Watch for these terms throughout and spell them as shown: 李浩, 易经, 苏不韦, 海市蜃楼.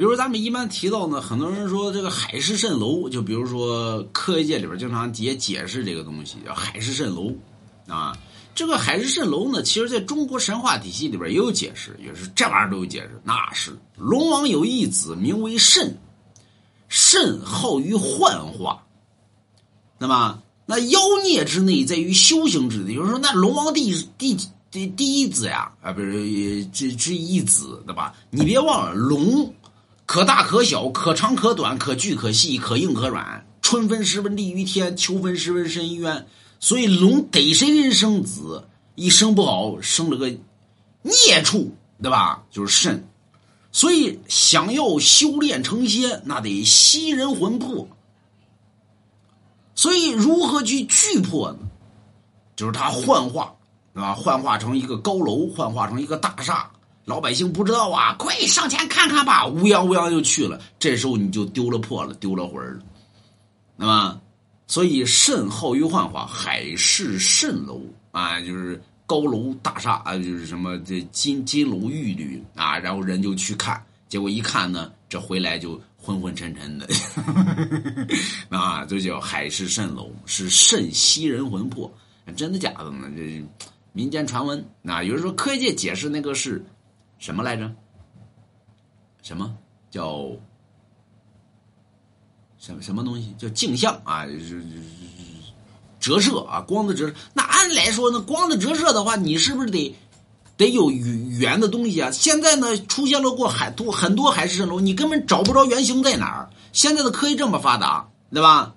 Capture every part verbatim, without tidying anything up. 比如咱们一般提到呢，很多人说这个海市蜃楼，就比如说科学界里边经常也解释这个东西叫海市蜃楼啊。这个海市蜃楼呢，其实在中国神话体系里边也有解释，也是这玩意儿都有解释。那是龙王有一子名为蜃，蜃好于幻化，那么那妖孽之内在于修行之地。有人说那龙王第第第第一子呀，啊不是这这一子对吧？你别忘了龙。可大可小，可长可短，可巨可细，可硬可软。春分十分立于天，秋分十分身于渊。所以龙逮谁人生子，一生不好，生了个孽畜，对吧？就是蜃。所以想要修炼成仙，那得吸人魂魄。所以如何去聚魄呢？就是他幻化，对吧？幻化成一个高楼，幻化成一个大厦。老百姓不知道啊，快上前看看吧！乌泱乌泱就去了。这时候你就丢了魄了，丢了魂了。那么，所以蜃好于幻化，海市蜃楼啊，就是高楼大厦啊，就是什么这金金楼玉女啊。然后人就去看，结果一看呢，这回来就昏昏沉沉的啊，这叫海市蜃楼，是蜃吸人魂魄。真的假的呢？这民间传闻啊，有人说科学界解释那个是。什么来着？什么叫什么什么东西叫镜像啊？就是折射啊，光的折射。那按来说呢，光的折射的话，你是不是得得有圆的东西啊？现在呢，出现了过海多很多海市蜃楼，你根本找不着原型在哪儿。现在的科技这么发达，对吧？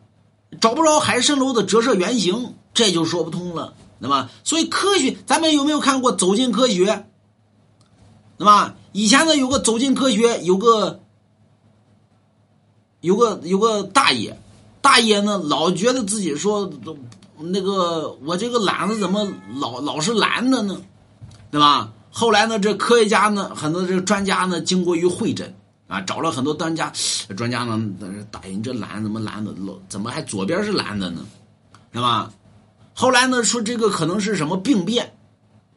找不着海市蜃楼的折射原型，这就说不通了，对吧？所以科学，咱们有没有看过《走进科学》？那么以前呢，有个走进科学，有个有个有个大爷，大爷呢老觉得自己说那个我这个篮子怎么老老是蓝的呢，对吧？后来呢，这科学家呢，很多这个专家呢，经过于会诊啊，找了很多专家，专家呢，大爷你这篮怎么蓝的，怎么还左边是蓝的呢？对吧？后来呢，说这个可能是什么病变。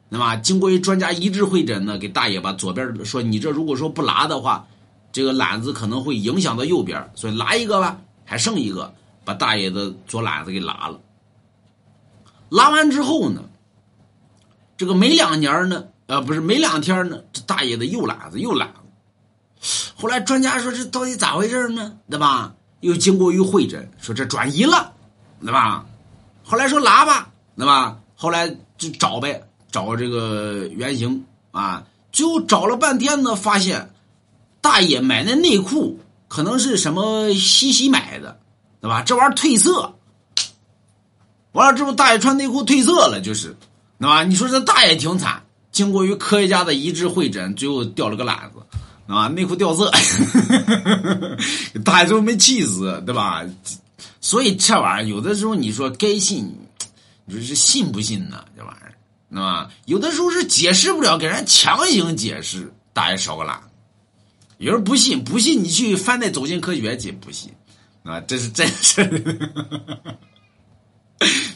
那么经过一专家一致会诊呢，给大爷把左边说你这如果说不拉的话，这个篮子可能会影响到右边，所以拉一个吧，还剩一个，把大爷的左篮子给拉了。拉完之后呢，这个没两年呢，呃不是没两天呢，这大爷的右篮子又烂了。后来专家说这到底咋回事呢？对吧？又经过于会诊，说这转移了，对吧？后来说拉吧，对吧？后来就找呗。找这个原型啊，最后找了半天呢，发现大爷买那内裤可能是什么西西买的，对吧？这玩意儿褪色，完了之后大爷穿内裤褪色了，就是，对吧？你说这大爷挺惨，经过于科学家的一致会诊，最后掉了个篮子，对吧？内裤掉色，大爷最后没气死，对吧？所以这玩意儿有的时候你说该信，你说是信不信呢？这玩意儿。那么有的时候是解释不了，给人强行解释，大爷少个懒。有人不信，不信你去翻那《走进科学》去，不信啊，这是真事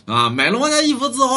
啊！买龙王家一幅字画。